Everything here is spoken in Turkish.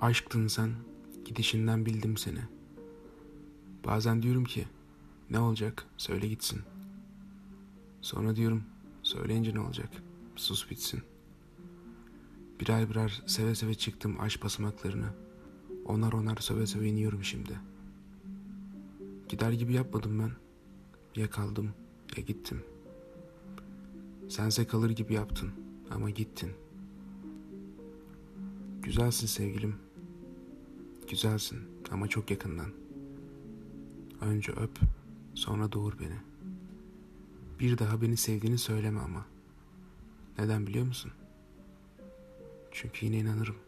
Aşktın sen, gidişinden bildim seni. Bazen diyorum ki, ne olacak, söyle gitsin. Sonra diyorum, söyleyince ne olacak, sus bitsin. Birer birer seve seve çıktım aşk basamaklarını. Onar onar söve söve iniyorum şimdi. Gider gibi yapmadım ben. Ya kaldım, ya gittim. Sense kalır gibi yaptın ama gittin. Güzelsin sevgilim. Güzelsin ama çok yakından. Önce öp, sonra doğur beni. Bir daha beni sevdiğini söyleme ama. Neden biliyor musun? Çünkü yine inanırım.